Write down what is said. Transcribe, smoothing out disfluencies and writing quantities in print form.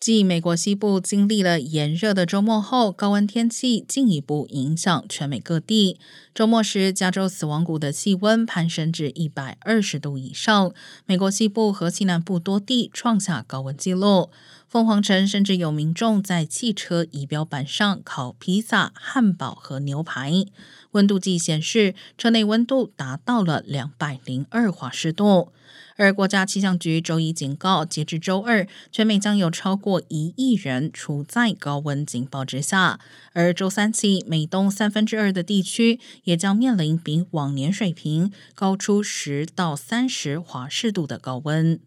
继美国西部经历了炎热的周末后，高温天气进一步影响全美各地。周末时，加州死亡谷的气温攀升至120度以上，美国西部和西南部多地创下高温纪录。凤凰城甚至有民众在汽车仪表板上烤披萨、汉堡和牛排。温度计显示，车内温度达到了202华氏度。而国家气象局周一警告，截至周二，全美将有超过1亿人处在高温警报之下。而周三起，美东2/3的地区也将面临比往年水平高出10到30华氏度的高温。